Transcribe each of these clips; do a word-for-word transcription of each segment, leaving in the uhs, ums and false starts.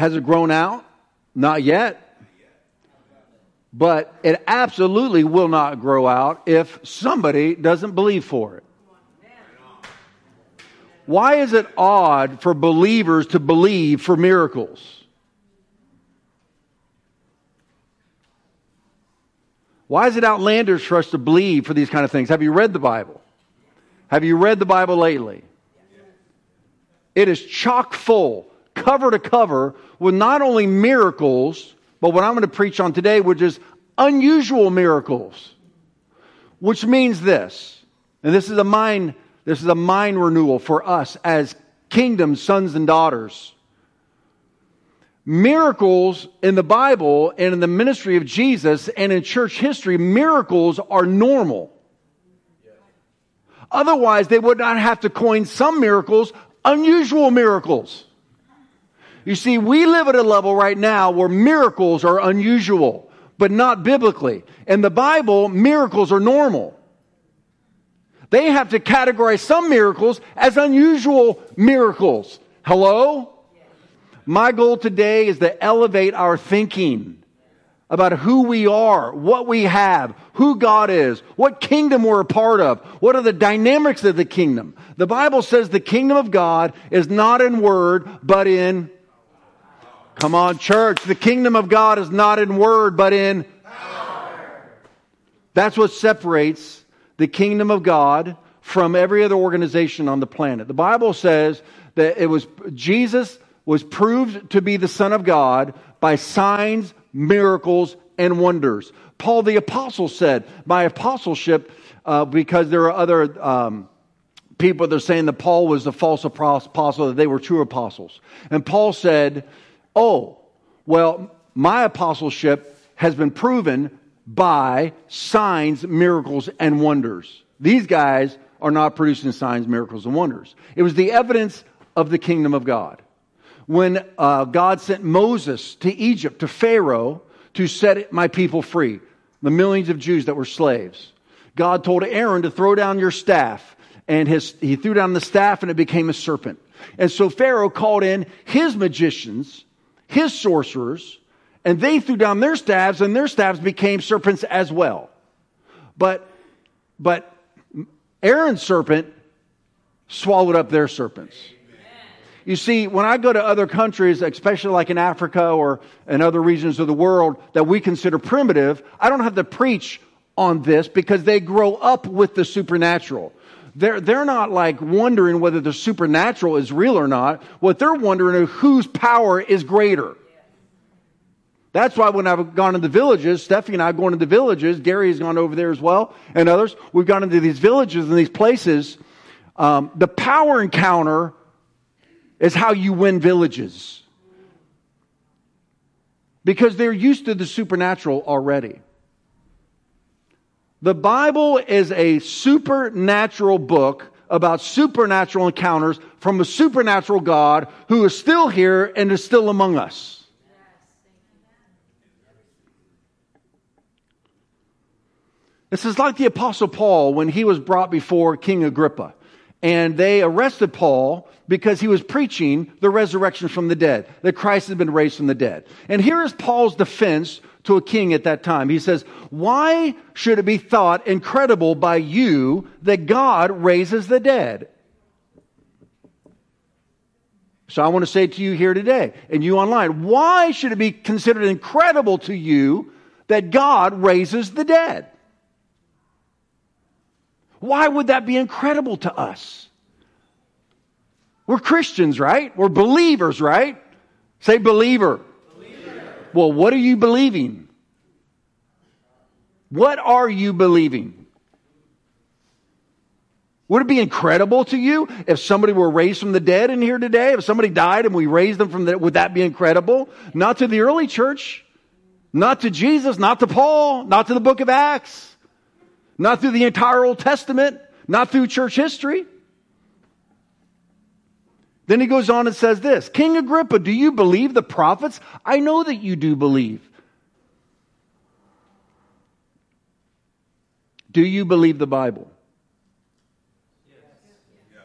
Has it grown out? Not yet. But it absolutely will not grow out if somebody doesn't believe for it. Why is it odd for believers to believe for miracles? Why is it outlandish for us to believe for these kind of things? Have you read the Bible? Have you read the Bible lately? It is chock full, cover to cover, with not only miracles, but what I'm going to preach on today, which is unusual miracles. Which means this, and this is a mind This is a mind renewal for us as kingdom sons and daughters. Miracles in the Bible and in the ministry of Jesus and in church history, miracles are normal. Otherwise, they would not have to coin some miracles, unusual miracles. You see, we live at a level right now where miracles are unusual, but not biblically. In the Bible, miracles are normal. They have to categorize some miracles as unusual miracles. Hello? My goal today is to elevate our thinking about who we are, what we have, who God is, what kingdom we're a part of, what are the dynamics of the kingdom. The Bible says the kingdom of God is not in word, but in... Come on, church. The kingdom of God is not in word, but in... That's what separates the kingdom of God from every other organization on the planet. The Bible says that it was Jesus was proved to be the Son of God by signs, miracles, and wonders. Paul the Apostle said, "My apostleship," uh, because there are other um, people that are saying that Paul was a false apostle, that they were true apostles. And Paul said, "Oh, well, my apostleship has been proven by signs, miracles, and wonders." These guys are not producing signs, miracles, and wonders. It was the evidence of the kingdom of God. When uh, God sent Moses to Egypt, to Pharaoh, to set my people free, the millions of Jews that were slaves, God told Aaron to throw down your staff. And his, he threw down the staff and it became a serpent. And so Pharaoh called in his magicians, his sorcerers, and they threw down their staves, and their staves became serpents as well. But, but Aaron's serpent swallowed up their serpents. Amen. You see, when I go to other countries, especially like in Africa or in other regions of the world that we consider primitive, I don't have to preach on this because they grow up with the supernatural. They're, they're not like wondering whether the supernatural is real or not. What they're wondering is whose power is greater. That's why when I've gone into villages, Stephanie and I have gone into villages, Gary has gone over there as well, and others, we've gone into these villages and these places. Um, the power encounter is how you win villages. Because they're used to the supernatural already. The Bible is a supernatural book about supernatural encounters from a supernatural God who is still here and is still among us. This is like the Apostle Paul when he was brought before King Agrippa. And they arrested Paul because he was preaching the resurrection from the dead, that Christ had been raised from the dead. And here is Paul's defense to a king at that time. He says, "Why should it be thought incredible by you that God raises the dead?" So I want to say to you here today, and you online, why should it be considered incredible to you that God raises the dead? Why would that be incredible to us? We're Christians, right? We're believers, right? Say believer. Believer. Well, what are you believing? What are you believing? Would it be incredible to you if somebody were raised from the dead in here today? If somebody died and we raised them from the dead, would that be incredible? Not to the early church. Not to Jesus. Not to Paul. Not to the book of Acts. Not through the entire Old Testament. Not through church history. Then he goes on and says this. "King Agrippa, do you believe the prophets? I know that you do believe. Do you believe the Bible?" Yes. Yes.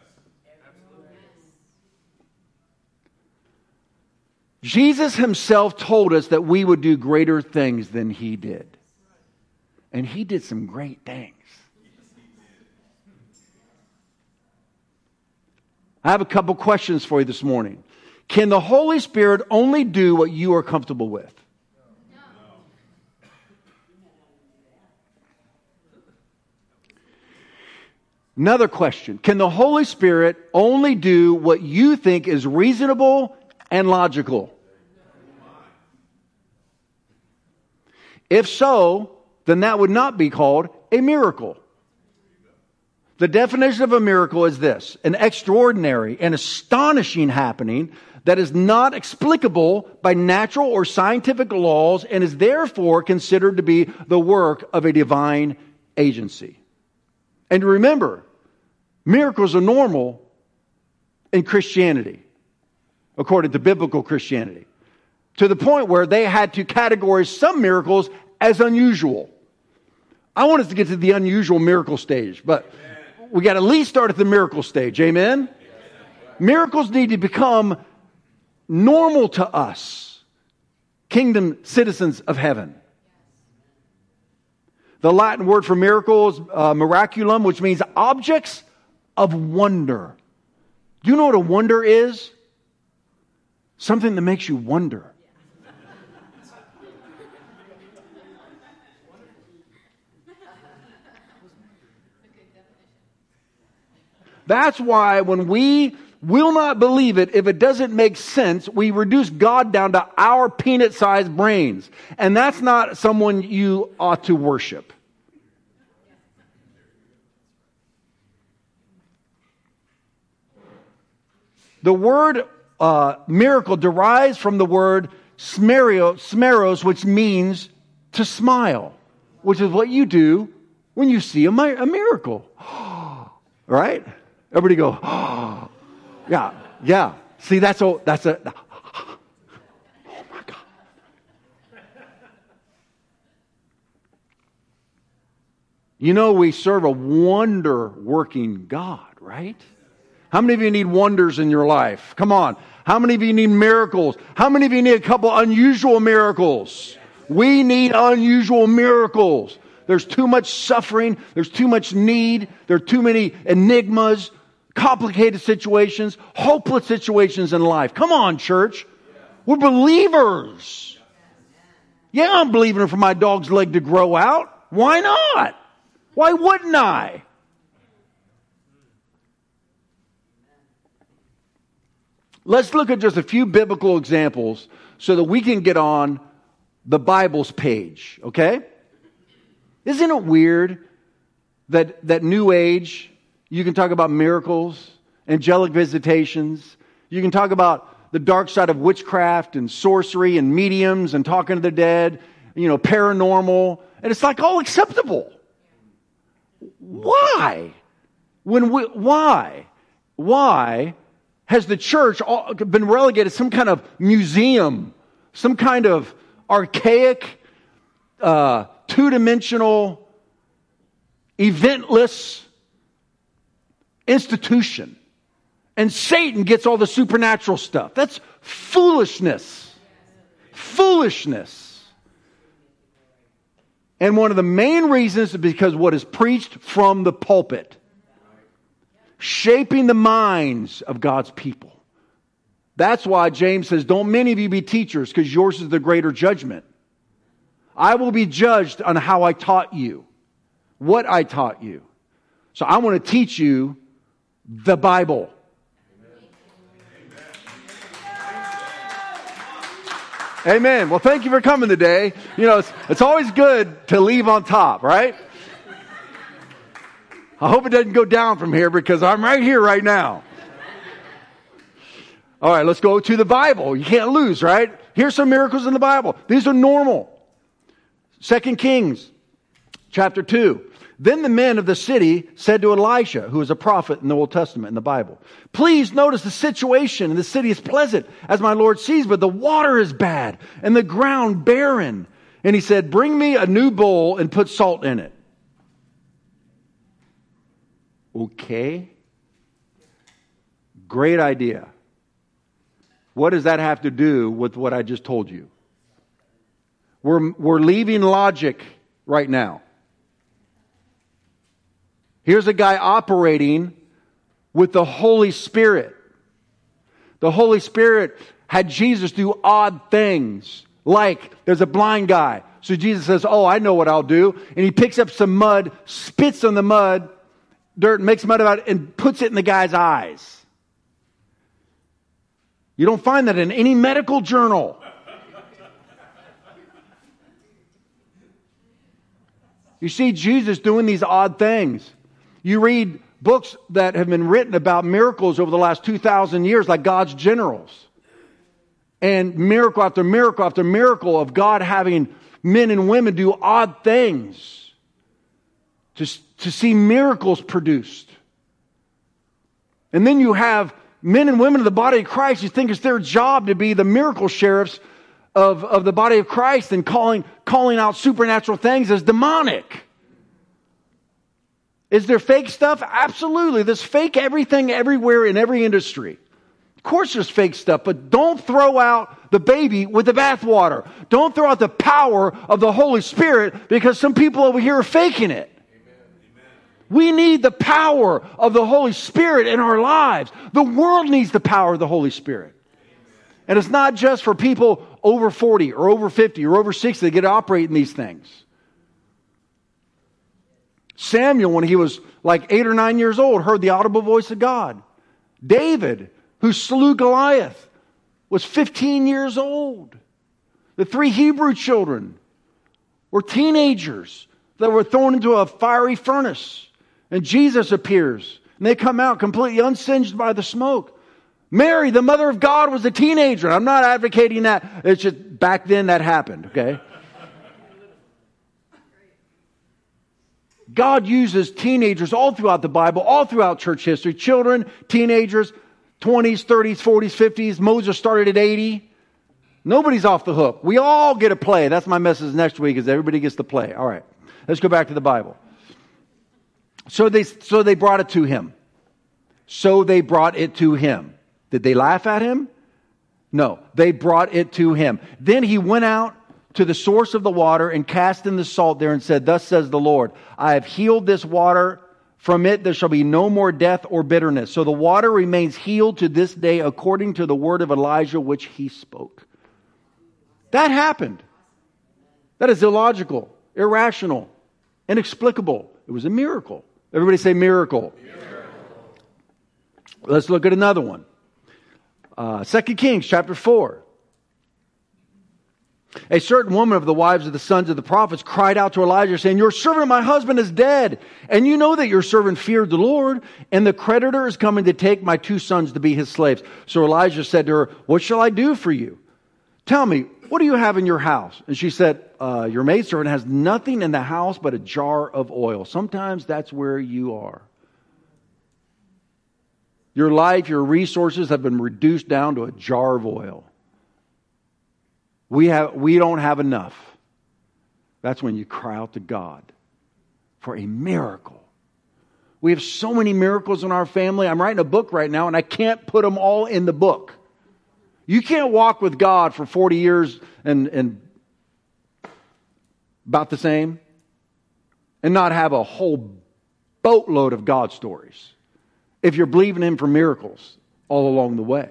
Absolutely. Jesus himself told us that we would do greater things than he did. And he did some great things. I have a couple questions for you this morning. Can the Holy Spirit only do what you are comfortable with? No. Another question. Can the Holy Spirit only do what you think is reasonable and logical? If so, then that would not be called a miracle. The definition of a miracle is this: an extraordinary and astonishing happening that is not explicable by natural or scientific laws and is therefore considered to be the work of a divine agency. And remember, miracles are normal in Christianity, according to biblical Christianity, to the point where they had to categorize some miracles as unusual. I want us to get to the unusual miracle stage, but we got to at least start at the miracle stage. Amen? Yes. Miracles need to become normal to us, kingdom citizens of heaven. The Latin word for miracles, uh, miraculum, which means objects of wonder. Do you know what a wonder is? Something that makes you wonder. That's why when we will not believe it, if it doesn't make sense, we reduce God down to our peanut-sized brains. And that's not someone you ought to worship. The word uh, miracle derives from the word smeros, which means to smile, which is what you do when you see a, mi- a miracle. Right? Everybody go, oh, yeah, yeah. See, that's a, that's a, oh my God. You know, we serve a wonder-working God, right? How many of you need wonders in your life? Come on. How many of you need miracles? How many of you need a couple unusual miracles? We need unusual miracles. There's too much suffering. There's too much need. There are too many enigmas, complicated situations, hopeless situations in life. Come on, church. We're believers. Yeah, I'm believing for my dog's leg to grow out. Why not? Why wouldn't I? Let's look at just a few biblical examples so that we can get on the Bible's page, okay? Isn't it weird that, that New Age, you can talk about miracles, angelic visitations, you can talk about the dark side of witchcraft and sorcery and mediums and talking to the dead, you know, paranormal, and it's like all acceptable. Why? When we, why? Why has the church been relegated to some kind of museum, some kind of archaic, uh, two-dimensional, eventless institution? And Satan gets all the supernatural stuff. That's foolishness. Foolishness. And one of the main reasons is because what is preached from the pulpit, shaping the minds of God's people. That's why James says, don't many of you be teachers, because yours is the greater judgment. I will be judged on how I taught you, what I taught you. So I want to teach you the Bible. Amen. Amen. Well, thank you for coming today. You know, it's, it's always good to leave on top, right? I hope it doesn't go down from here because I'm right here right now. All right, let's go to the Bible. You can't lose, right? Here's some miracles in the Bible. These are normal. Second Kings chapter two. Then the men of the city said to Elisha, who is a prophet in the Old Testament in the Bible, please notice the situation in the city is pleasant, as my Lord sees, but the water is bad and the ground barren. And he said, bring me a new bowl and put salt in it. Okay. Great idea. What does that have to do with what I just told you? We're, we're leaving logic right now. Here's a guy operating with the Holy Spirit. The Holy Spirit had Jesus do odd things. Like, there's a blind guy. So Jesus says, oh, I know what I'll do. And he picks up some mud, spits on the mud, dirt, makes mud about it, and puts it in the guy's eyes. You don't find that in any medical journal. You see Jesus doing these odd things. You read books that have been written about miracles over the last two thousand years, like God's Generals. And miracle after miracle after miracle of God having men and women do odd things to, to see miracles produced. And then you have men and women of the body of Christ who think it's their job to be the miracle sheriffs of, of the body of Christ and calling, calling out supernatural things as demonic. Is there fake stuff? Absolutely. There's fake everything, everywhere, in every industry. Of course there's fake stuff, but don't throw out the baby with the bathwater. Don't throw out the power of the Holy Spirit because some people over here are faking it. Amen. Amen. We need the power of the Holy Spirit in our lives. The world needs the power of the Holy Spirit. Amen. And it's not just for people over forty or over fifty or over sixty that get to operate in these things. Samuel, when he was like eight or nine years old, heard the audible voice of God. David, who slew Goliath, was fifteen years old. The three Hebrew children were teenagers that were thrown into a fiery furnace. And Jesus appears, and they come out completely unsinged by the smoke. Mary, the mother of God, was a teenager. I'm not advocating that. It's just back then that happened, okay? God uses teenagers all throughout the Bible, all throughout church history. Children, teenagers, twenties, thirties, forties, fifties. Moses started at eighty. Nobody's off the hook. We all get a play. That's my message next week, is everybody gets to play. All right, let's go back to the Bible. So they, so they brought it to him. So they brought it to him. Did they laugh at him? No, they brought it to him. Then he went out to the source of the water and cast in the salt there and said, thus says the Lord, I have healed this water. From it there shall be no more death or bitterness. So the water remains healed to this day according to the word of Elijah which he spoke. That happened. That is illogical, irrational, inexplicable. It was a miracle. Everybody say miracle. Miracle. Let's look at another one. Uh, Second Kings chapter four. A certain woman of the wives of the sons of the prophets cried out to Elijah, saying, your servant, my husband, is dead. And you know that your servant feared the Lord, and the creditor is coming to take my two sons to be his slaves. So Elijah said to her, what shall I do for you? Tell me, what do you have in your house? And she said, uh, your maidservant has nothing in the house but a jar of oil. Sometimes that's where you are. Your life, your resources have been reduced down to a jar of oil. We have, we don't have enough. That's when you cry out to God for a miracle. We have so many miracles in our family. I'm writing a book right now, and I can't put them all in the book. You can't walk with God for forty years and, and about the same and not have a whole boatload of God stories if you're believing Him for miracles all along the way.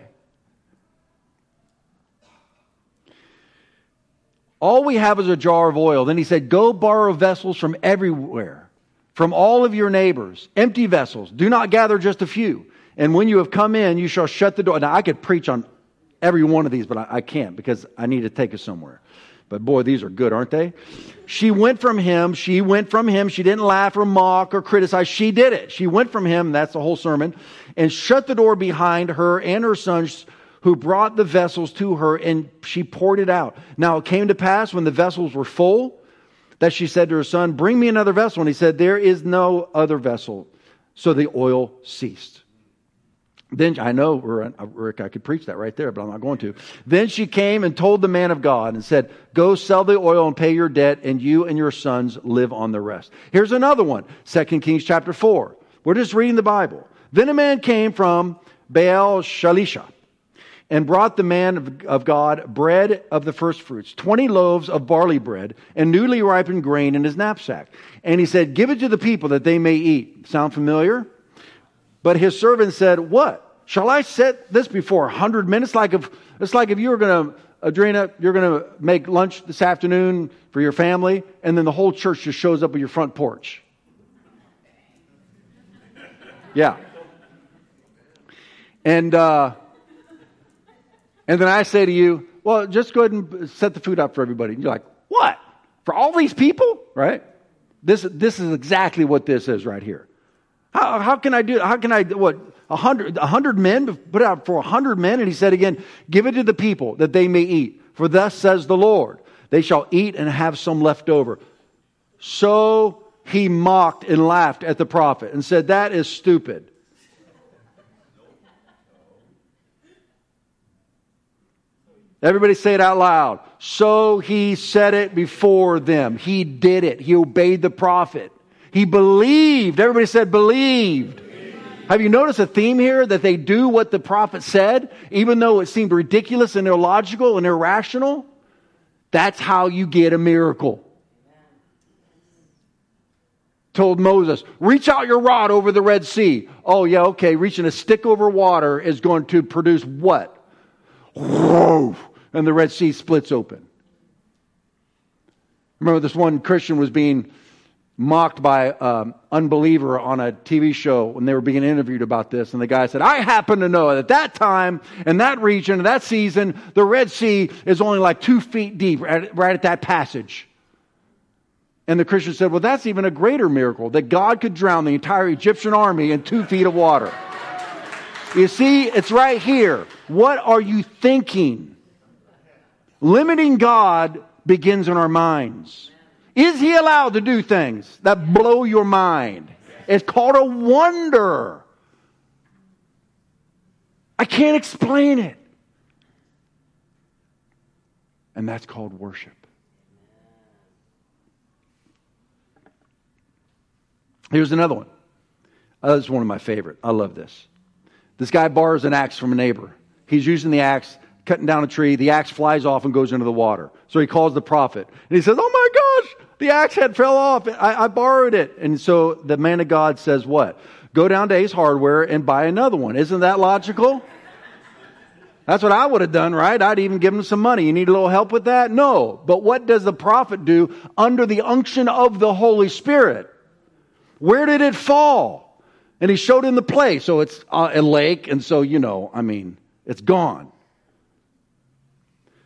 All we have is a jar of oil. Then he said, go borrow vessels from everywhere, from all of your neighbors, empty vessels. Do not gather just a few. And when you have come in, you shall shut the door. Now, I could preach on every one of these, but I, I can't because I need to take us somewhere. But boy, these are good, aren't they? She went from him. She went from him. She didn't laugh or mock or criticize. She did it. She went from him. That's the whole sermon. And shut the door behind her and her sons, who brought the vessels to her, and she poured it out. Now it came to pass when the vessels were full that she said to her son, bring me another vessel. And he said, there is no other vessel. So the oil ceased. Then, I know, Rick, I could preach that right there, but I'm not going to. Then she came and told the man of God and said, go sell the oil and pay your debt, and you and your sons live on the rest. Here's another one, Second Kings chapter four. We're just reading the Bible. Then a man came from Baal Shalisha. and brought the man of, of God bread of the firstfruits, twenty loaves of barley bread, and newly ripened grain in his knapsack. And he said, give it to the people that they may eat. Sound familiar? But his servant said, what? Shall I set this before a hundred men? It's like if, it's like if you were going to, Adrena, you're going to make lunch this afternoon for your family, and then the whole church just shows up at your front porch. Yeah. And uh, and then I say to you, well, just go ahead and set the food up for everybody. And you're like, what? For all these people? Right? This this is exactly what this is right here. How, how can I do, how can I, what, a hundred, a hundred men, put out for a hundred men? And he said again, give it to the people that they may eat. For thus says the Lord, they shall eat and have some left over. So he mocked and laughed at the prophet and said, that is stupid. Everybody say it out loud. So he said it before them. He did it. He obeyed the prophet. He believed. Everybody said believed. Believed. Have you noticed a theme here that they do what the prophet said, even though it seemed ridiculous and illogical and irrational? That's how you get a miracle. Told Moses, reach out your rod over the Red Sea. Oh yeah, okay, reaching a stick over water is going to produce what? Whoa! And the Red Sea splits open. Remember this one Christian was being mocked by an um, unbeliever on a T V show when they were being interviewed about this. And the guy said, I happen to know that at that time, in that region, in that season, the Red Sea is only like two feet deep right at, right at that passage. And the Christian said, well, that's even a greater miracle, that God could drown the entire Egyptian army in two feet of water. You see, it's right here. What are you thinking? Limiting God begins in our minds. Is he allowed to do things that blow your mind? It's called a wonder. I can't explain it. And that's called worship. Here's another one. Oh, this is one of my favorite. I love this. This guy borrows an axe from a neighbor. He's using the axe, cutting down a tree. The axe flies off and goes into the water. So he calls the prophet. And he says, oh my God! The axe head fell off. I, I borrowed it. And so the man of God says what? Go down to Ace Hardware and buy another one. Isn't that logical? That's what I would have done, right? I'd even give him some money. You need a little help with that? No. But what does the prophet do under the unction of the Holy Spirit? Where did it fall? And he showed him the place. So it's a lake. And so, you know, I mean, it's gone.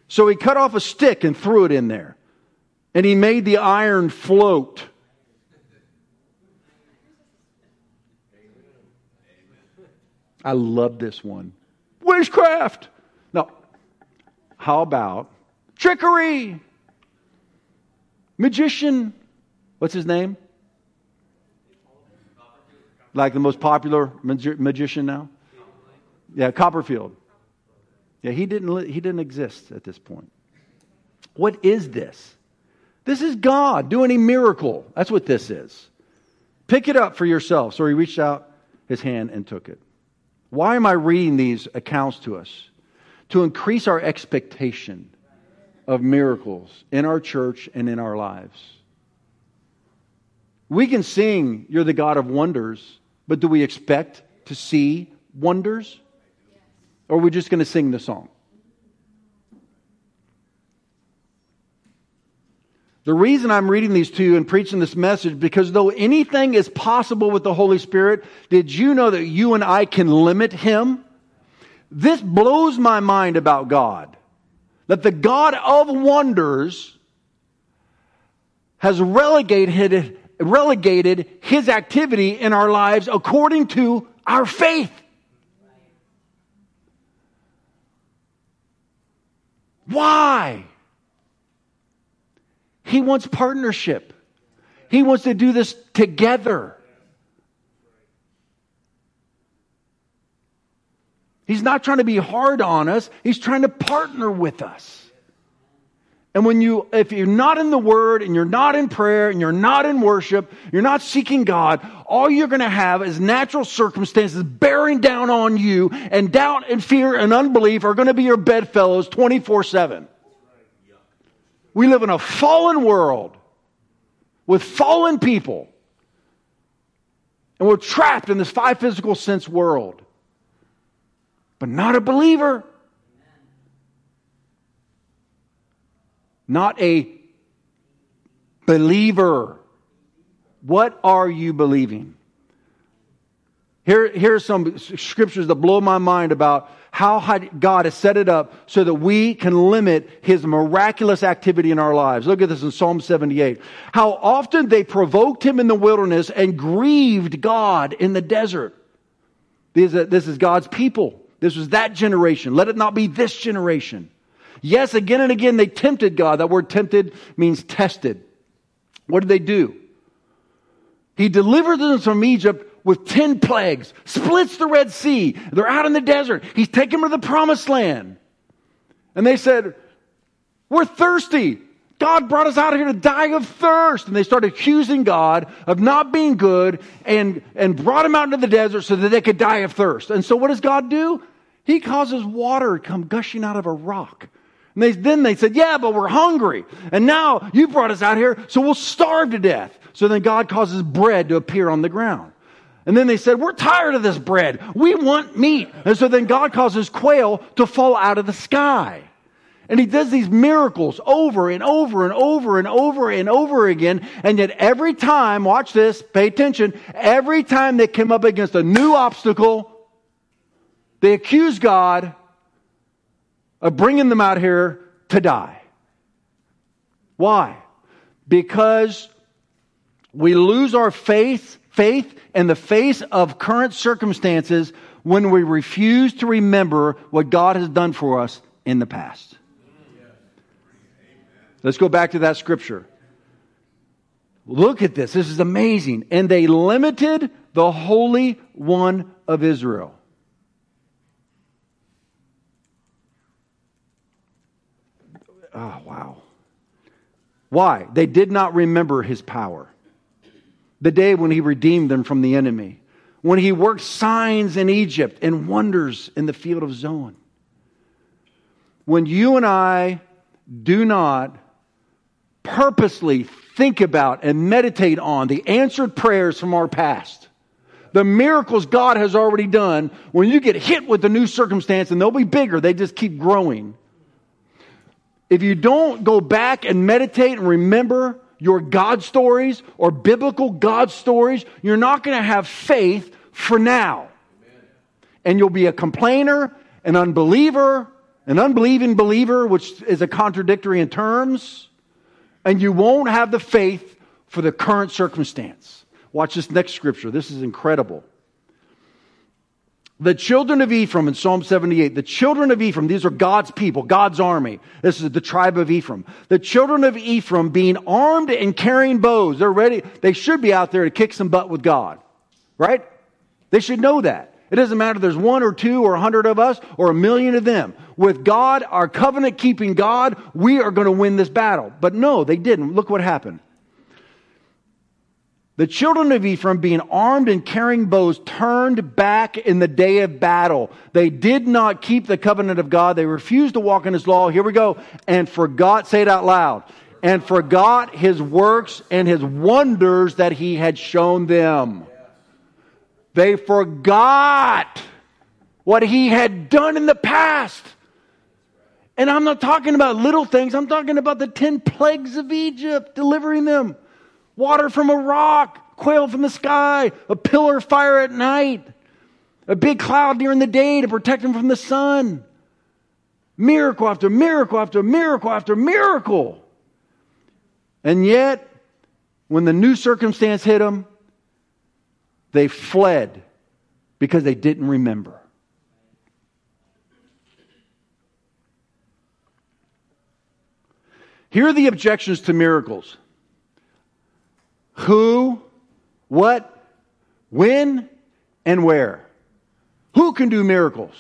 So he cut off a stick and threw it in there. And he made the iron float. I love this one. Witchcraft. No. How about trickery? Magician. What's his name? Like the most popular magi- magician now? Yeah, Copperfield. Yeah, he didn't. Li- he didn't exist at this point. What is this? This is God doing a miracle. That's what this is. Pick it up for yourself. So he reached out his hand and took it. Why am I reading these accounts to us? To increase our expectation of miracles in our church and in our lives. We can sing, you're the God of wonders, but do we expect to see wonders? Or are we just going to sing the song? The reason I'm reading these to you and preaching this message, because though anything is possible with the Holy Spirit, did you know that you and I can limit Him? This blows my mind about God. That the God of wonders has relegated, relegated His activity in our lives according to our faith. Why? He wants partnership. He wants to do this together. He's not trying to be hard on us. He's trying to partner with us. And when you, if you're not in the Word and you're not in prayer and you're not in worship, you're not seeking God, all you're going to have is natural circumstances bearing down on you, and doubt and fear and unbelief are going to be your bedfellows twenty-four seven. We live in a fallen world with fallen people, and we're trapped in this five physical sense world, but not a believer. Not a believer. What are you believing? Here, here are some scriptures that blow my mind about how God has set it up so that we can limit His miraculous activity in our lives. Look at this in Psalm seventy-eight. How often they provoked Him in the wilderness and grieved God in the desert. This is God's people. This was that generation. Let it not be this generation. Yes, again and again, they tempted God. That word tempted means tested. What did they do? He delivered them from Egypt with ten plagues, splits the Red Sea. They're out in the desert. He's taken them to the promised land. And they said, we're thirsty. God brought us out here to die of thirst. And they started accusing God of not being good, and, and brought him out into the desert so that they could die of thirst. And so what does God do? He causes water to come gushing out of a rock. And they, then they said, yeah, but we're hungry. And now you brought us out here, so we'll starve to death. So then God causes bread to appear on the ground. And then they said, we're tired of this bread. We want meat. And so then God causes quail to fall out of the sky. And He does these miracles over and over and over and over and over again. And yet every time, watch this, pay attention, every time they came up against a new obstacle, they accused God of bringing them out here to die. Why? Because we lose our faith, faith in the face of current circumstances when we refuse to remember what God has done for us in the past. Let's go back to that scripture. Look at this. This is amazing. And they limited the Holy One of Israel. Oh, wow. Why? They did not remember His power. The day when He redeemed them from the enemy. When He worked signs in Egypt and wonders in the field of Zoan. When you and I do not purposely think about and meditate on the answered prayers from our past, the miracles God has already done, when you get hit with a new circumstance, and they'll be bigger, they just keep growing. If you don't go back and meditate and remember your God stories or biblical God stories, you're not going to have faith for now. Amen. And you'll be a complainer, an unbeliever, an unbelieving believer, which is a contradictory in terms. And you won't have the faith for the current circumstance. Watch this next scripture. This is incredible. The children of Ephraim in Psalm seventy-eight, the children of Ephraim, these are God's people, God's army. This is the tribe of Ephraim. The children of Ephraim being armed and carrying bows. They're ready. They should be out there to kick some butt with God, right? They should know that. It doesn't matter if there's one or two or a hundred of us or a million of them. With God, our covenant-keeping God, we are going to win this battle. But no, they didn't. Look what happened. The children of Ephraim, being armed and carrying bows, turned back in the day of battle. They did not keep the covenant of God. They refused to walk in His law. Here we go. And forgot, say it out loud, and forgot His works and His wonders that He had shown them. They forgot what He had done in the past. And I'm not talking about little things. I'm talking about the ten plagues of Egypt, delivering them. Water from a rock, quail from the sky, a pillar of fire at night, a big cloud during the day to protect them from the sun. Miracle after miracle after miracle after miracle. And yet, when the new circumstance hit them, they fled because they didn't remember. Here are the objections to miracles. Who, what, when, and where? Who can do miracles?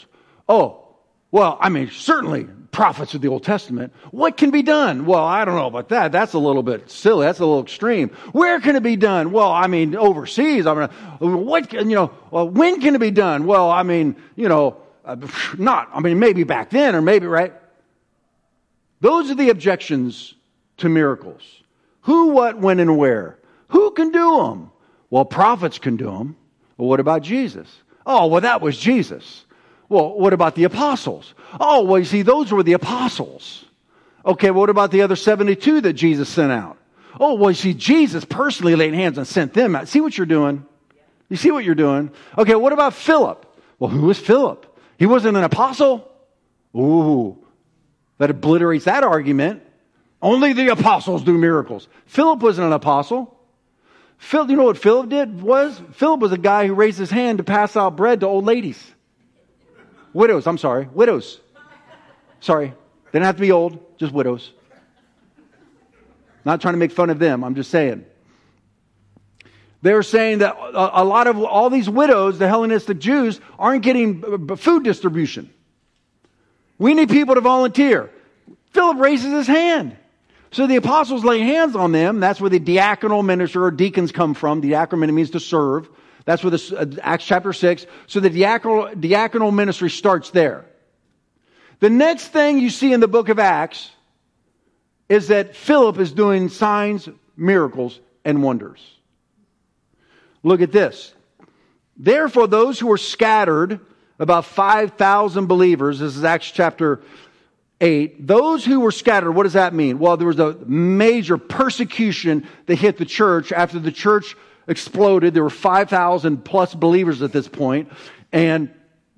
Oh, well, I mean, certainly prophets of the Old Testament, what can be done? Well, I don't know about that. That's a little bit silly. That's a little extreme. Where can it be done? Well, I mean, overseas. I mean, what can, you know, well, when can it be done? Well, I mean, you know, uh, not, I mean, maybe back then or maybe, right? Those are the objections to miracles. Who, what, when, and where? Who can do them? Well, prophets can do them. Well, what about Jesus? Oh, well, that was Jesus. Well, what about the apostles? Oh, well, you see, those were the apostles. Okay, well, what about the other seventy-two that Jesus sent out? Oh, well, you see, Jesus personally laid hands and sent them out. See what you're doing? You see what you're doing? Okay, what about Philip? Well, who was Philip? He wasn't an apostle? Ooh, that obliterates that argument. Only the apostles do miracles. Philip wasn't an apostle. Phil, you know what Philip did was? Philip was a guy who raised his hand to pass out bread to old ladies. Widows, I'm sorry. Widows. Sorry. They don't have to be old, just widows. Not trying to make fun of them, I'm just saying. They're saying that a, a lot of all these widows, the Hellenistic Jews, aren't getting b- b- food distribution. We need people to volunteer. Philip raises his hand. So the apostles lay hands on them. That's where the diaconal minister or deacons come from. Diaconal means to serve. That's where this, uh, Acts chapter six. So the diaconal, diaconal ministry starts there. The next thing you see in the book of Acts is that Philip is doing signs, miracles, and wonders. Look at this. Therefore, those who were scattered, about five thousand believers, this is Acts chapter eight, those who were scattered, what does that mean? Well, there was a major persecution that hit the church after the church exploded. There were five thousand plus believers at this point, and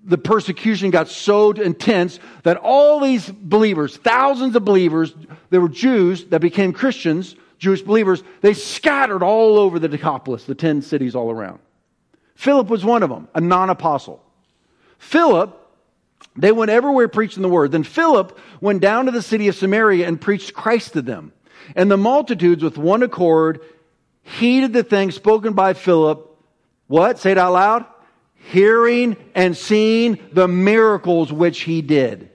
the persecution got so intense that all these believers, thousands of believers, there were Jews that became Christians, Jewish believers, they scattered all over the Decapolis, the ten cities all around. Philip was one of them, a non-apostle. Philip, they went everywhere preaching the word. Then Philip went down to the city of Samaria and preached Christ to them. And the multitudes with one accord heeded the things spoken by Philip. What? Say it out loud. Hearing and seeing the miracles which he did.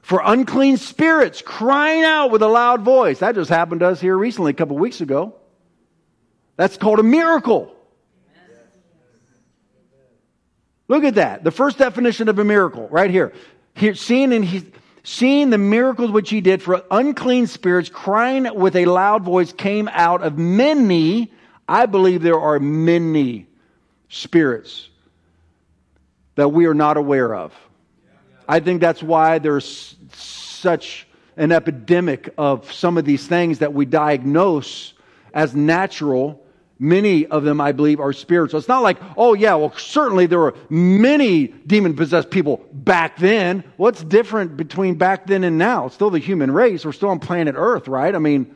For unclean spirits crying out with a loud voice. That just happened to us here recently, a couple weeks ago. That's called a miracle. Look at that. The first definition of a miracle, right here. Here seeing, and he, seeing the miracles which he did, for unclean spirits crying with a loud voice came out of many. I believe there are many spirits that we are not aware of. I think that's why there's such an epidemic of some of these things that we diagnose as natural. Many of them, I believe, are spiritual. It's not like, oh yeah, well certainly there were many demon-possessed people back then. What's different between back then and now? It's still the human race. We're still on planet Earth, right? I mean,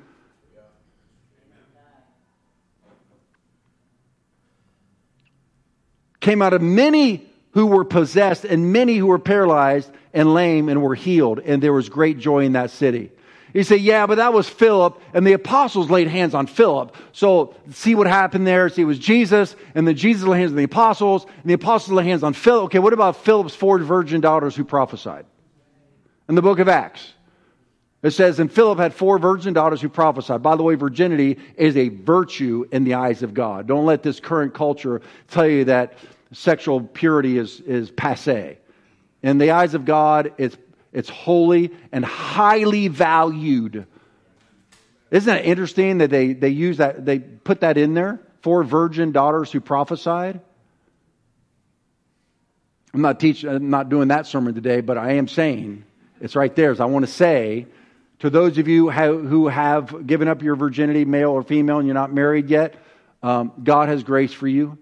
came out of many who were possessed and many who were paralyzed and lame and were healed. And there was great joy in that city. You say, yeah, but that was Philip, and the apostles laid hands on Philip. So see what happened there. See, it was Jesus, and then Jesus laid hands on the apostles, and the apostles laid hands on Philip. Okay, what about Philip's four virgin daughters who prophesied? In the book of Acts, it says, and Philip had four virgin daughters who prophesied. By the way, virginity is a virtue in the eyes of God. Don't let this current culture tell you that sexual purity is, is passé. In the eyes of God, it's It's holy and highly valued. Isn't that interesting that they, they use that, they put that in there? Four virgin daughters who prophesied. I'm not teaching, I'm not doing that sermon today, but I am saying it's right there. So I want to say to those of you who have given up your virginity, male or female, and you're not married yet, um, God has grace for you.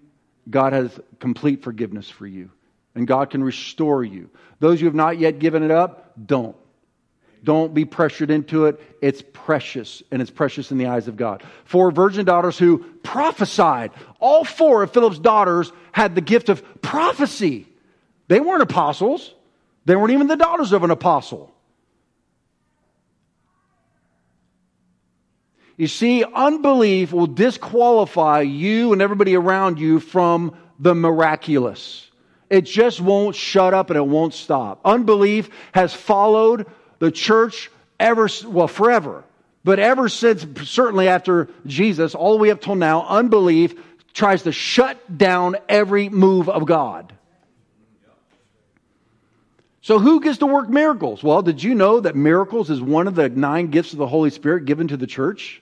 God has complete forgiveness for you. And God can restore you. Those who have not yet given it up, don't. Don't be pressured into it. It's precious, and it's precious in the eyes of God. Four virgin daughters who prophesied. All four of Philip's daughters had the gift of prophecy. They weren't apostles. They weren't even the daughters of an apostle. You see, unbelief will disqualify you and everybody around you from the miraculous. It just won't shut up and it won't stop. Unbelief has followed the church ever, well, forever. But ever since, certainly after Jesus, all the way up till now, unbelief tries to shut down every move of God. So who gets to work miracles? Well, did you know that miracles is one of the nine gifts of the Holy Spirit given to the church?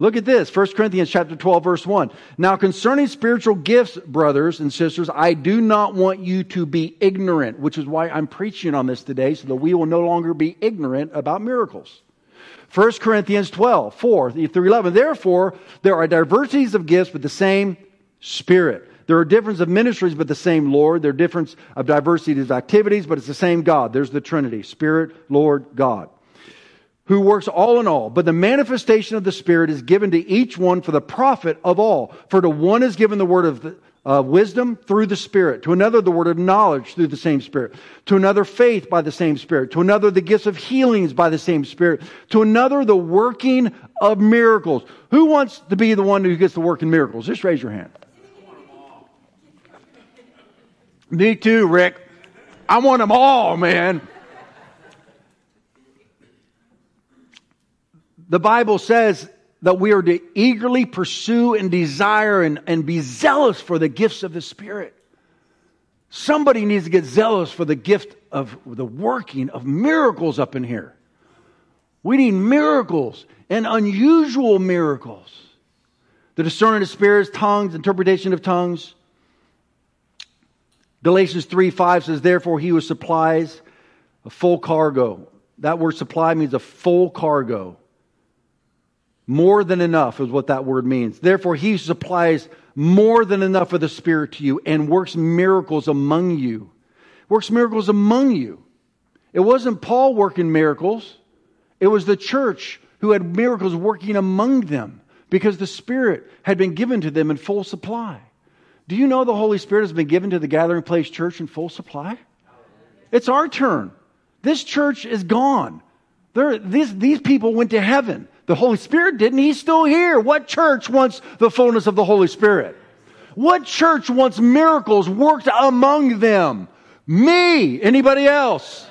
Look at this, First Corinthians chapter twelve, verse one. Now concerning spiritual gifts, brothers and sisters, I do not want you to be ignorant, which is why I'm preaching on this today, so that we will no longer be ignorant about miracles. First Corinthians twelve, four through eleven. Therefore, there are diversities of gifts, but the same Spirit. There are differences of ministries, but the same Lord. There are differences of diversities of activities, but it's the same God. There's the Trinity, Spirit, Lord, God, who works all in all. But the manifestation of the Spirit is given to each one for the profit of all. For to one is given the word of the, uh, wisdom through the Spirit. To another, the word of knowledge through the same Spirit. To another, faith by the same Spirit. To another, the gifts of healings by the same Spirit. To another, the working of miracles. Who wants to be the one who gets to work in miracles? Just raise your hand. Me too, Rick. I want them all, man. The Bible says that we are to eagerly pursue and desire and, and be zealous for the gifts of the Spirit. Somebody needs to get zealous for the gift of the working of miracles up in here. We need miracles and unusual miracles. The discerning of spirits, tongues, interpretation of tongues. Galatians three five says, therefore he who supplies a full cargo. That word supply means a full cargo. More than enough is what that word means. Therefore, he supplies more than enough of the Spirit to you and works miracles among you. Works miracles among you. It wasn't Paul working miracles. It was the church who had miracles working among them because the Spirit had been given to them in full supply. Do you know the Holy Spirit has been given to the Gathering Place Church in full supply? It's our turn. This church is gone. They're, these, these people went to heaven. The Holy Spirit didn't. He's still here. What church wants the fullness of the Holy Spirit? What church wants miracles worked among them? Me. Anybody else?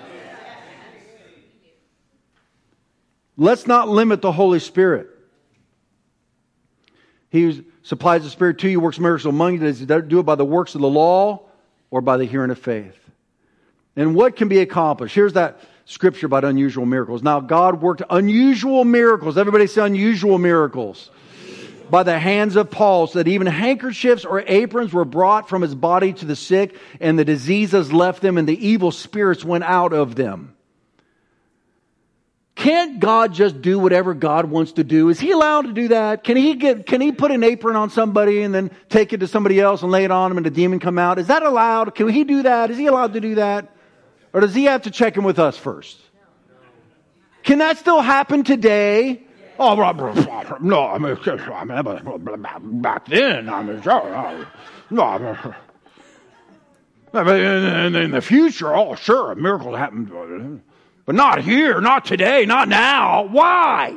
Let's not limit the Holy Spirit. He supplies the Spirit to you, works miracles among you. Does he do it by the works of the law or by the hearing of faith? And what can be accomplished? Here's that Scripture about unusual miracles. Now God worked unusual miracles. Everybody say unusual miracles. By the hands of Paul, so that even handkerchiefs or aprons were brought from his body to the sick, and the diseases left them, and the evil spirits went out of them. Can't God just do whatever God wants to do? Is he allowed to do that? Can he get, can he put an apron on somebody and then take it to somebody else and lay it on him and the demon come out? Is that allowed? Can he do that? Is he allowed to do that? Or does he have to check in with us first? Can that still happen today? Oh, no, I mean, back then, I mean, no, in the future, oh, sure, a miracle happened, but not here, not today, not now. Why?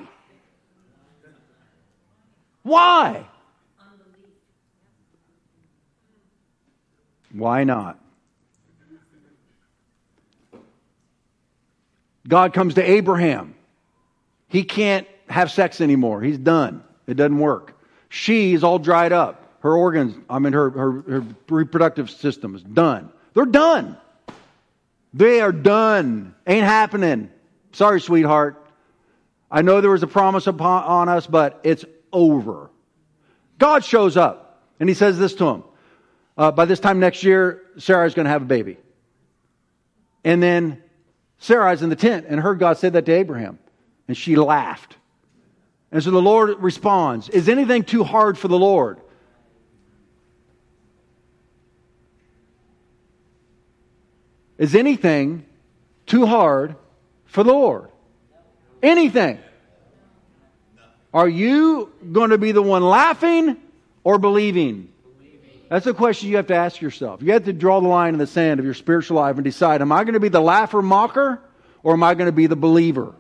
Why? Why not? God comes to Abraham. He can't have sex anymore. He's done. It doesn't work. She is all dried up. Her organs, I mean, her, her, her reproductive system is done. They're done. They are done. Ain't happening. Sorry, sweetheart. I know there was a promise upon on us, but it's over. God shows up, and he says this to him. Uh, by this time next year, Sarah's going to have a baby. And then Sarah's in the tent and heard God say that to Abraham. And she laughed. And so the Lord responds, is anything too hard for the Lord? Is anything too hard for the Lord? Anything. Are you going to be the one laughing or believing? That's a question you have to ask yourself. You have to draw the line in the sand of your spiritual life and decide, am I going to be the laugher mocker or am I going to be the believer?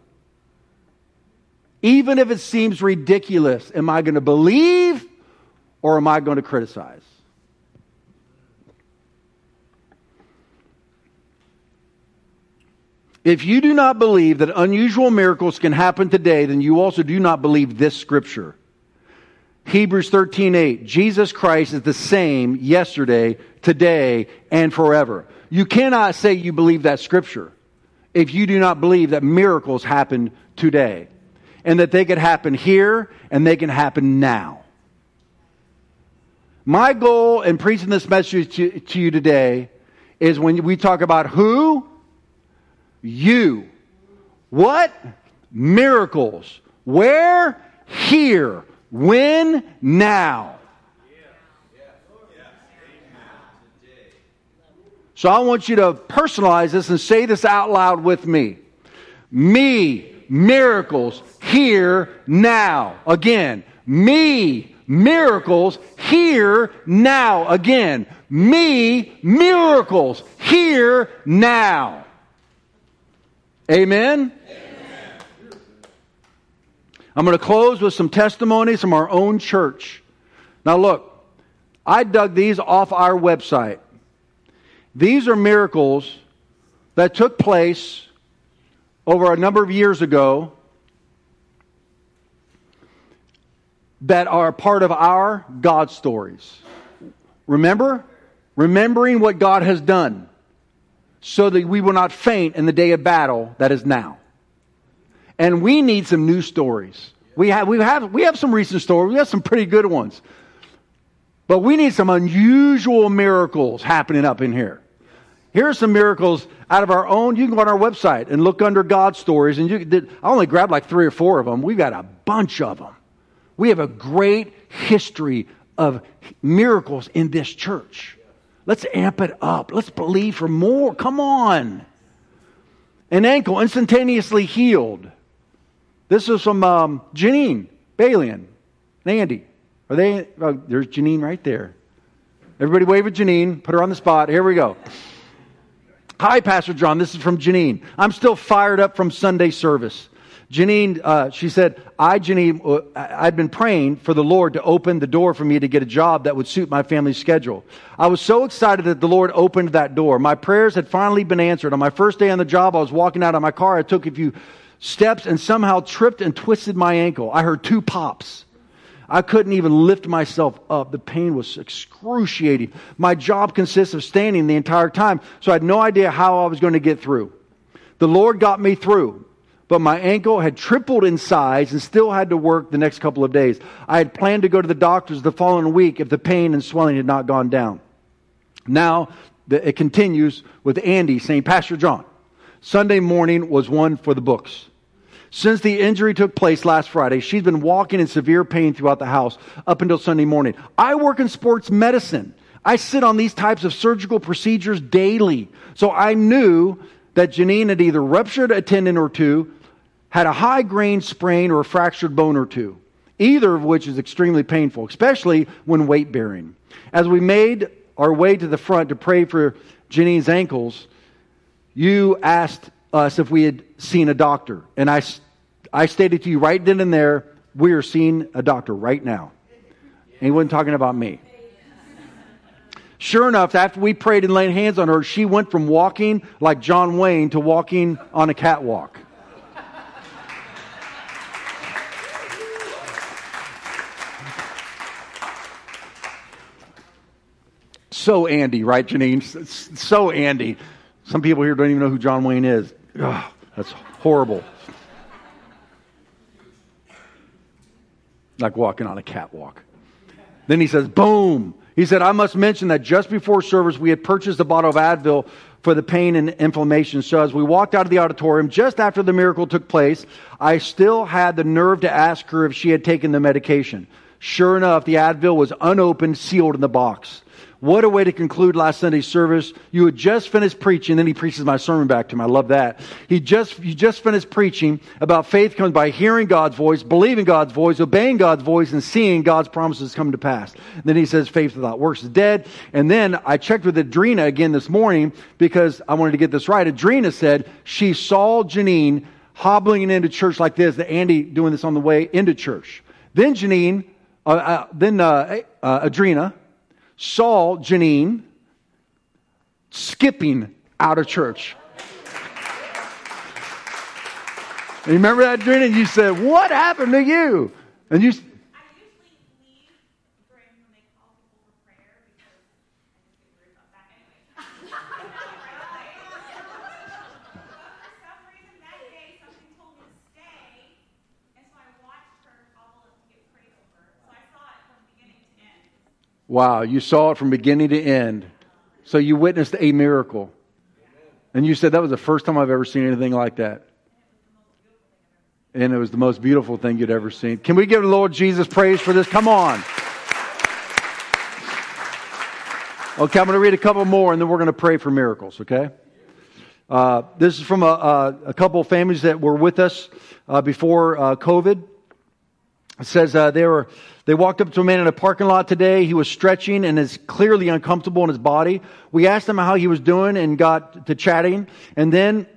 Even if it seems ridiculous, am I going to believe or am I going to criticize? If you do not believe that unusual miracles can happen today, then you also do not believe this scripture. Hebrews thirteen eight, Jesus Christ is the same yesterday, today, and forever. You cannot say you believe that scripture if you do not believe that miracles happen today, and that they could happen here and they can happen now. My goal in preaching this message to, to you today is when we talk about who? You. What? Miracles. Where? Here. When? Now. So I want you to personalize this and say this out loud with me. Me. Miracles. Here. Now. Again. Me. Miracles. Here. Now. Again. Me. Miracles. Here. Now. Amen? Amen? I'm going to close with some testimonies from our own church. Now look, I dug these off our website. These are miracles that took place over a number of years ago that are part of our God stories. Remember? Remembering what God has done, so that we will not faint in the day of battle that is now. And we need some new stories. We have, we have, we have some recent stories. We have some pretty good ones. But we need some unusual miracles happening up in here. Here are some miracles out of our own. You can go on our website and look under God stories. And you, I only grabbed like three or four of them. We've got a bunch of them. We have a great history of miracles in this church. Let's amp it up. Let's believe for more. Come on. An ankle instantaneously healed. This is from um, Janine, Balian, and Andy. Are they? Oh, there's Janine right there. Everybody wave at Janine. Put her on the spot. Here we go. Hi, Pastor John. This is from Janine. I'm still fired up from Sunday service. Janine, uh, she said, I, Janine, I'd been praying for the Lord to open the door for me to get a job that would suit my family's schedule. I was so excited that the Lord opened that door. My prayers had finally been answered. On my first day on the job, I was walking out of my car. I took a few steps and somehow tripped and twisted my ankle. I heard two pops. I couldn't even lift myself up. The pain was excruciating. My job consists of standing the entire time, so I had no idea how I was going to get through. The Lord got me through. But my ankle had tripled in size and still had to work the next couple of days. I had planned to go to the doctors the following week if the pain and swelling had not gone down. Now, the, it continues with Andy saying, Pastor John, Sunday morning was one for the books. Since the injury took place last Friday, she's been walking in severe pain throughout the house up until Sunday morning. I work in sports medicine. I sit on these types of surgical procedures daily. So I knew that Janine had either ruptured a tendon or two, had a high grain sprain or a fractured bone or two, either of which is extremely painful, especially when weight bearing. As we made our way to the front to pray for Janine's ankles, you asked us if we had seen a doctor. And I, I stated to you right then and there, we are seeing a doctor right now. And he wasn't talking about me. Sure enough, after we prayed and laid hands on her, she went from walking like John Wayne to walking on a catwalk. So Andy, right, Janine? So Andy. Some people here don't even know who John Wayne is. Ugh, that's horrible. Like walking on a catwalk. Then he says, boom. He said, I must mention that just before service, we had purchased a bottle of Advil for the pain and inflammation. So as we walked out of the auditorium, just after the miracle took place, I still had the nerve to ask her if she had taken the medication. Sure enough, the Advil was unopened, sealed in the box. What a way to conclude last Sunday's service. You had just finished preaching. Then he preaches my sermon back to him. I love that. He just, you just finished preaching about faith comes by hearing God's voice, believing God's voice, obeying God's voice, and seeing God's promises come to pass. And then he says, faith without works is dead. And then I checked with Adrena again this morning because I wanted to get this right. Adrena said she saw Janine hobbling into church like this, the Andy doing this on the way into church. Then Janine, uh, uh, then uh, uh, Adrena, saw Janine skipping out of church. And you remember that, Drina? You said, what happened to you? And you... Wow, you saw it from beginning to end. So you witnessed a miracle. And you said that was the first time I've ever seen anything like that. And it was the most beautiful thing you'd ever seen. Can we give the Lord Jesus praise for this? Come on. Okay, I'm going to read a couple more and then we're going to pray for miracles, okay? Uh, this is from a, a, a couple of families that were with us uh, before uh, COVID. It says uh, they were... They walked up to a man in a parking lot today. He was stretching and is clearly uncomfortable in his body. We asked him how he was doing and got to chatting. And then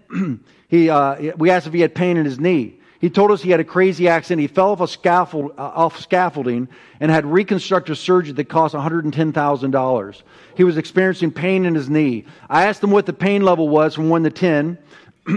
he, uh, we asked if he had pain in his knee. He told us he had a crazy accident. He fell off a scaffold, uh, off scaffolding and had reconstructive surgery that cost one hundred ten thousand dollars. He was experiencing pain in his knee. I asked him what the pain level was from one to ten.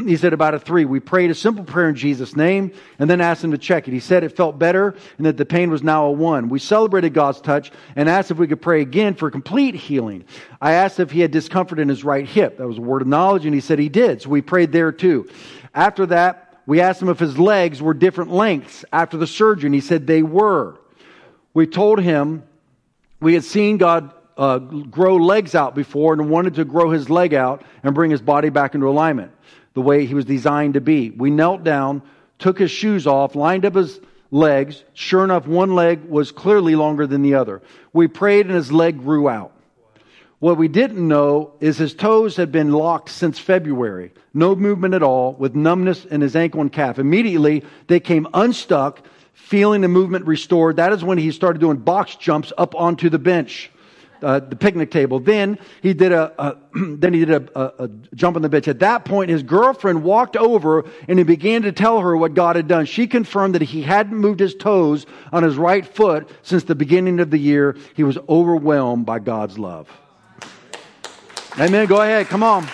He said about a three. We prayed a simple prayer in Jesus' name and then asked him to check it. He said it felt better and that the pain was now a one. We celebrated God's touch and asked if we could pray again for complete healing. I asked if he had discomfort in his right hip. That was a word of knowledge, and he said he did. So we prayed there too. After that, we asked him if his legs were different lengths after the surgery, and he said they were. We told him we had seen God uh, grow legs out before and wanted to grow his leg out and bring his body back into alignment the way he was designed to be. We knelt down, took his shoes off, lined up his legs. Sure enough, one leg was clearly longer than the other. We prayed and his leg grew out. What we didn't know is his toes had been locked since February. No movement at all, with numbness in his ankle and calf. Immediately, they came unstuck, feeling the movement restored. That is when he started doing box jumps up onto the bench. Uh, the picnic table. Then he did a, a then he did a, a, a jump on the bench. At that point, his girlfriend walked over and he began to tell her what God had done. She confirmed that he hadn't moved his toes on his right foot since the beginning of the year. He was overwhelmed by God's love. Amen. Go ahead. Come on.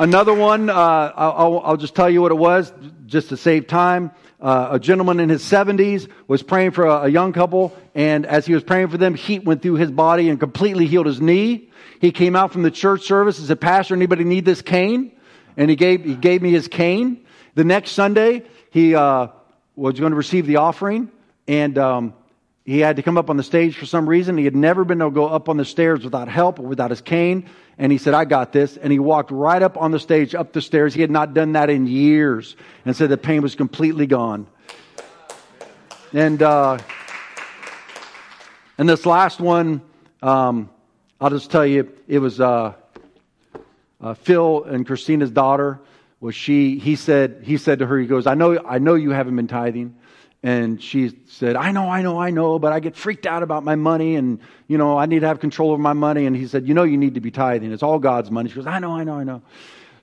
Another one. Uh, I'll, I'll just tell you what it was, just to save time. Uh, a gentleman in his seventies was praying for a, a young couple, and as he was praying for them, heat went through his body and completely healed his knee. He came out from the church service and said, "Pastor, anybody need this cane?" And he gave he gave me his cane. The next Sunday, he uh, was going to receive the offering, and um, he had to come up on the stage for some reason. He had never been able to go up on the stairs without help or without his cane. And he said, "I got this." And he walked right up on the stage, up the stairs. He had not done that in years. And said the pain was completely gone. And uh, and this last one, um, I'll just tell you, it was uh, uh, Phil and Christina's daughter. Was she? He said. He said to her, he goes, "I know, I know you haven't been tithing." And she said, I know, I know, I know, but I get freaked out about my money and, you know, I need to have control over my money. And he said, you know, you need to be tithing. It's all God's money. She goes, I know, I know, I know.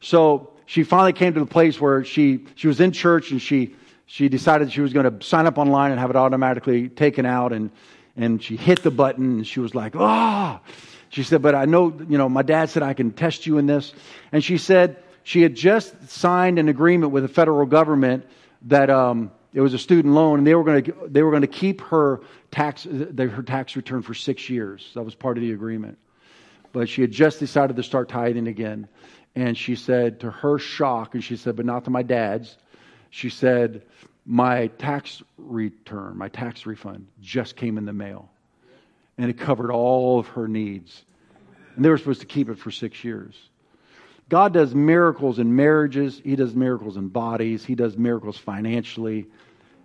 So she finally came to the place where she, she was in church and she, she decided she was going to sign up online and have it automatically taken out. And, and she hit the button and she was like, ah, oh. She said, but I know, you know, my dad said I can test you in this. And she said she had just signed an agreement with the federal government that, um, it was a student loan, and they were going to they were going to keep her tax her tax return for six years. That was part of the agreement. But she had just decided to start tithing again, and she said, to her shock, and she said, but not to my dad's. She said, my tax return, my tax refund just came in the mail, and it covered all of her needs, and they were supposed to keep it for six years. God does miracles in marriages. He does miracles in bodies. He does miracles financially.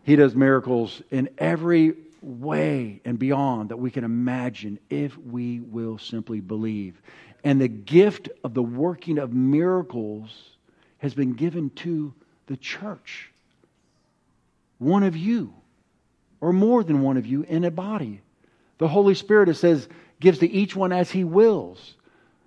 He does miracles in every way and beyond that we can imagine if we will simply believe. And the gift of the working of miracles has been given to the church. One of you, or more than one of you, in a body. The Holy Spirit, it says, gives to each one as He wills.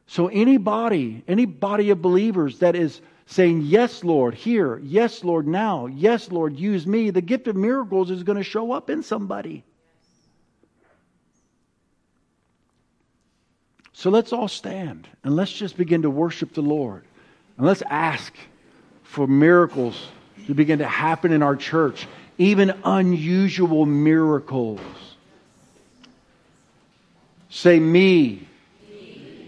So any body, any body of believers that is saying, yes, Lord, here, yes, Lord, now, yes, Lord, use me, the gift of miracles is going to show up in somebody. So let's all stand and let's just begin to worship the Lord. And let's ask for miracles to begin to happen in our church, even unusual miracles. Say me. me.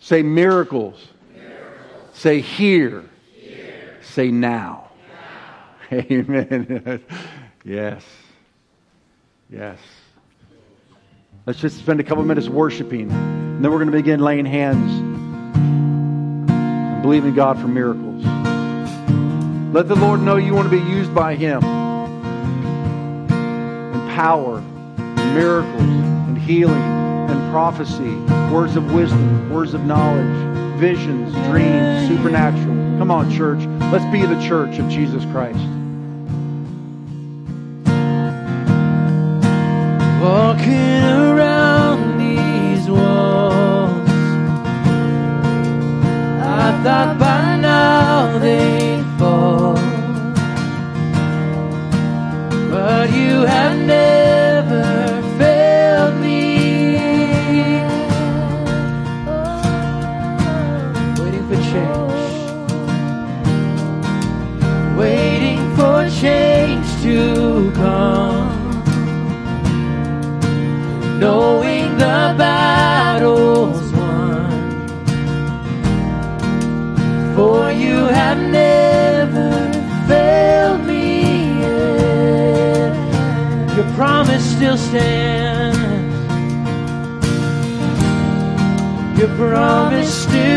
Say miracles. miracles. Say here. here. Say now. now. Amen. Yes. Yes. Let's just spend a couple minutes worshiping. And then we're going to begin laying hands and believing God for miracles. Let the Lord know you want to be used by Him in power, in miracles, healing and prophecy, words of wisdom, words of knowledge, visions, dreams, supernatural. Come on, church. Let's be the church of Jesus Christ. Walking around these walls, I thought by now they'd fall, but you have never waiting for change to come, knowing the battle's won, for you have never failed me yet. Your promise still stands. Your promise still